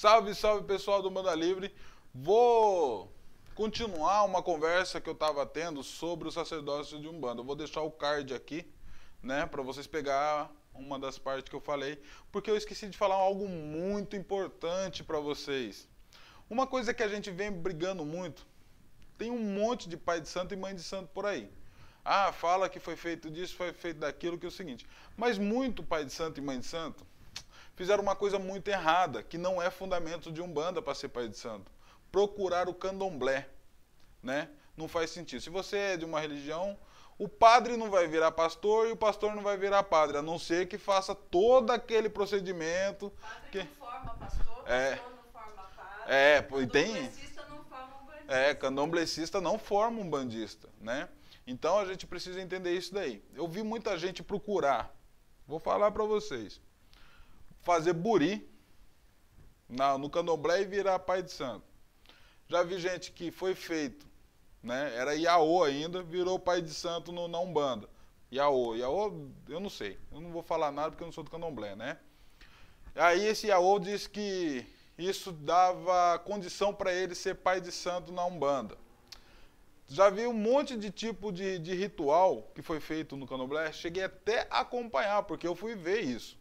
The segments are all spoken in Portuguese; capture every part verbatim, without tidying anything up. Salve, salve pessoal do Umbanda Livre. Vou continuar uma conversa que eu estava tendo sobre o sacerdócio de Umbanda. Eu vou deixar o card aqui, né, para vocês pegar uma das partes que eu falei, porque eu esqueci de falar algo muito importante para vocês. Uma coisa que a gente vem brigando muito, tem um monte de pai de santo e mãe de santo por aí. Ah, fala que foi feito disso, foi feito daquilo, que é o seguinte. Mas muito pai de santo e mãe de santo fizeram uma coisa muito errada, que não é fundamento de Umbanda para ser pai de santo. Procurar o candomblé, né? Não faz sentido. Se você é de uma religião, o padre não vai virar pastor e o pastor não vai virar padre, a não ser que faça todo aquele procedimento. O padre que... não forma pastor, é... pastor não forma padre, é, candomblecista tem... não forma um bandista. É, candomblecista não forma um bandista, né? Então a gente precisa entender isso daí. Eu vi muita gente procurar, vou falar para vocês, fazer buri na, no candomblé e virar pai de santo. Já vi gente que foi feito, né? Era Iaô ainda, virou pai de santo no, na Umbanda. Iaô, Iaô, eu não sei, eu não vou falar nada porque eu não sou do candomblé, né? Aí esse Iaô disse que isso dava condição para ele ser pai de santo na Umbanda. Já vi um monte de tipo de, de ritual que foi feito no candomblé, cheguei até a acompanhar, porque eu fui ver isso,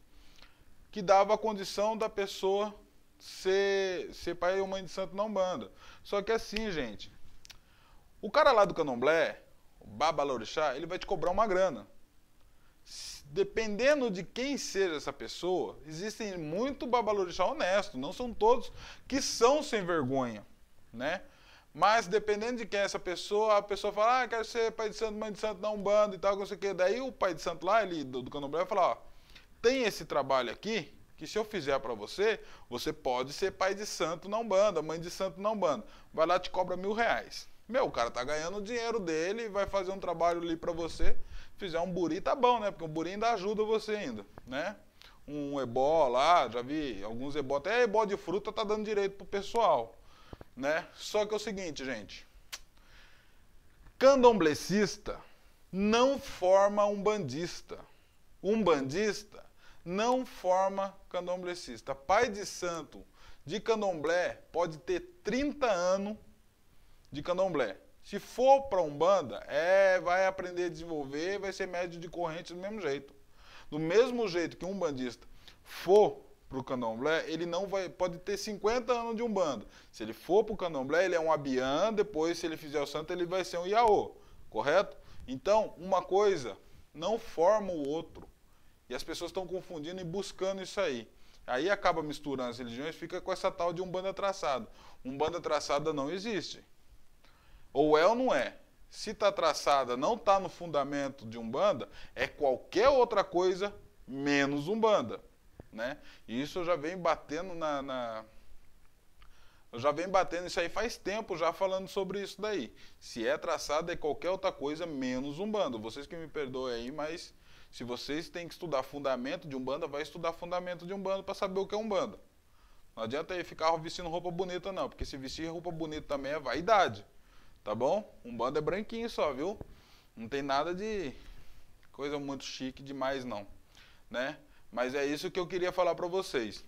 que dava a condição da pessoa ser, ser pai ou mãe de santo na Umbanda. Só que assim, gente, o cara lá do candomblé, o Babalorixá, ele vai te cobrar uma grana. Dependendo de quem seja essa pessoa, existem muito Babalorixá honesto, não são todos que são sem vergonha, né? Mas dependendo de quem é essa pessoa, a pessoa fala, ah, quero ser pai de santo, mãe de santo na Umbanda e tal, não sei o que. Daí o pai de santo lá, ele do, do candomblé, vai falar, ó, tem esse trabalho aqui, que se eu fizer para você, você pode ser pai de santo na Umbanda, mãe de santo na Umbanda. Vai lá, te cobra mil reais. Meu, o cara tá ganhando o dinheiro dele, vai fazer um trabalho ali para você. Fizer um buri, tá bom, né? Porque um buri ainda ajuda você ainda, né? Um ebó lá, já vi alguns ebó, até ebó de fruta tá dando direito pro pessoal, né? Só que é o seguinte, gente. Candomblecista não forma umbandista. Umbandista não forma candomblecista. Pai de santo de candomblé pode ter trinta anos de candomblé. Se for para Umbanda, é, vai aprender a desenvolver, vai ser médio de corrente do mesmo jeito. Do mesmo jeito que um umbandista for para o candomblé, ele não vai, pode ter cinquenta anos de Umbanda. Se ele for para o candomblé, ele é um Abian, depois se ele fizer o santo, ele vai ser um Iaô, correto? Então, uma coisa não forma o outro. E as pessoas estão confundindo e buscando isso aí. Aí acaba misturando as religiões, fica com essa tal de Umbanda traçada. Umbanda traçada não existe. Ou é ou não é. Se está traçada, não está no fundamento de Umbanda, é qualquer outra coisa menos Umbanda, né? E isso eu já venho batendo na... na... Eu já venho batendo isso aí faz tempo já falando sobre isso daí. Se é traçada, é qualquer outra coisa menos Umbanda. Vocês que me perdoem aí, mas... se vocês têm que estudar fundamento de Umbanda, vai estudar fundamento de Umbanda para saber o que é Umbanda. Não adianta aí ficar vestindo roupa bonita não, porque se vestir roupa bonita também é vaidade, tá bom? Umbanda é branquinho só, viu? Não tem nada de coisa muito chique demais não, né? Mas é isso que eu queria falar para vocês.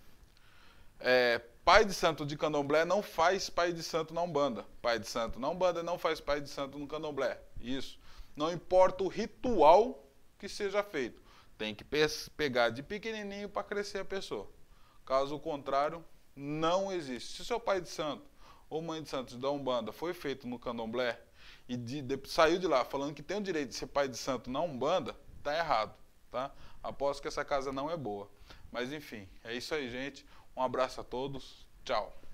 É, pai de santo de candomblé não faz pai de santo na Umbanda. Pai de santo na Umbanda não faz pai de santo no candomblé. Isso. Não importa o ritual que seja feito, tem que pegar de pequenininho para crescer a pessoa. Caso contrário, não existe. Se seu pai de santo ou mãe de santo da Umbanda foi feito no candomblé e de, de, saiu de lá falando que tem o direito de ser pai de santo na Umbanda, tá errado, tá? Aposto que essa casa não é boa. Mas enfim, é isso aí, gente. Um abraço a todos. Tchau.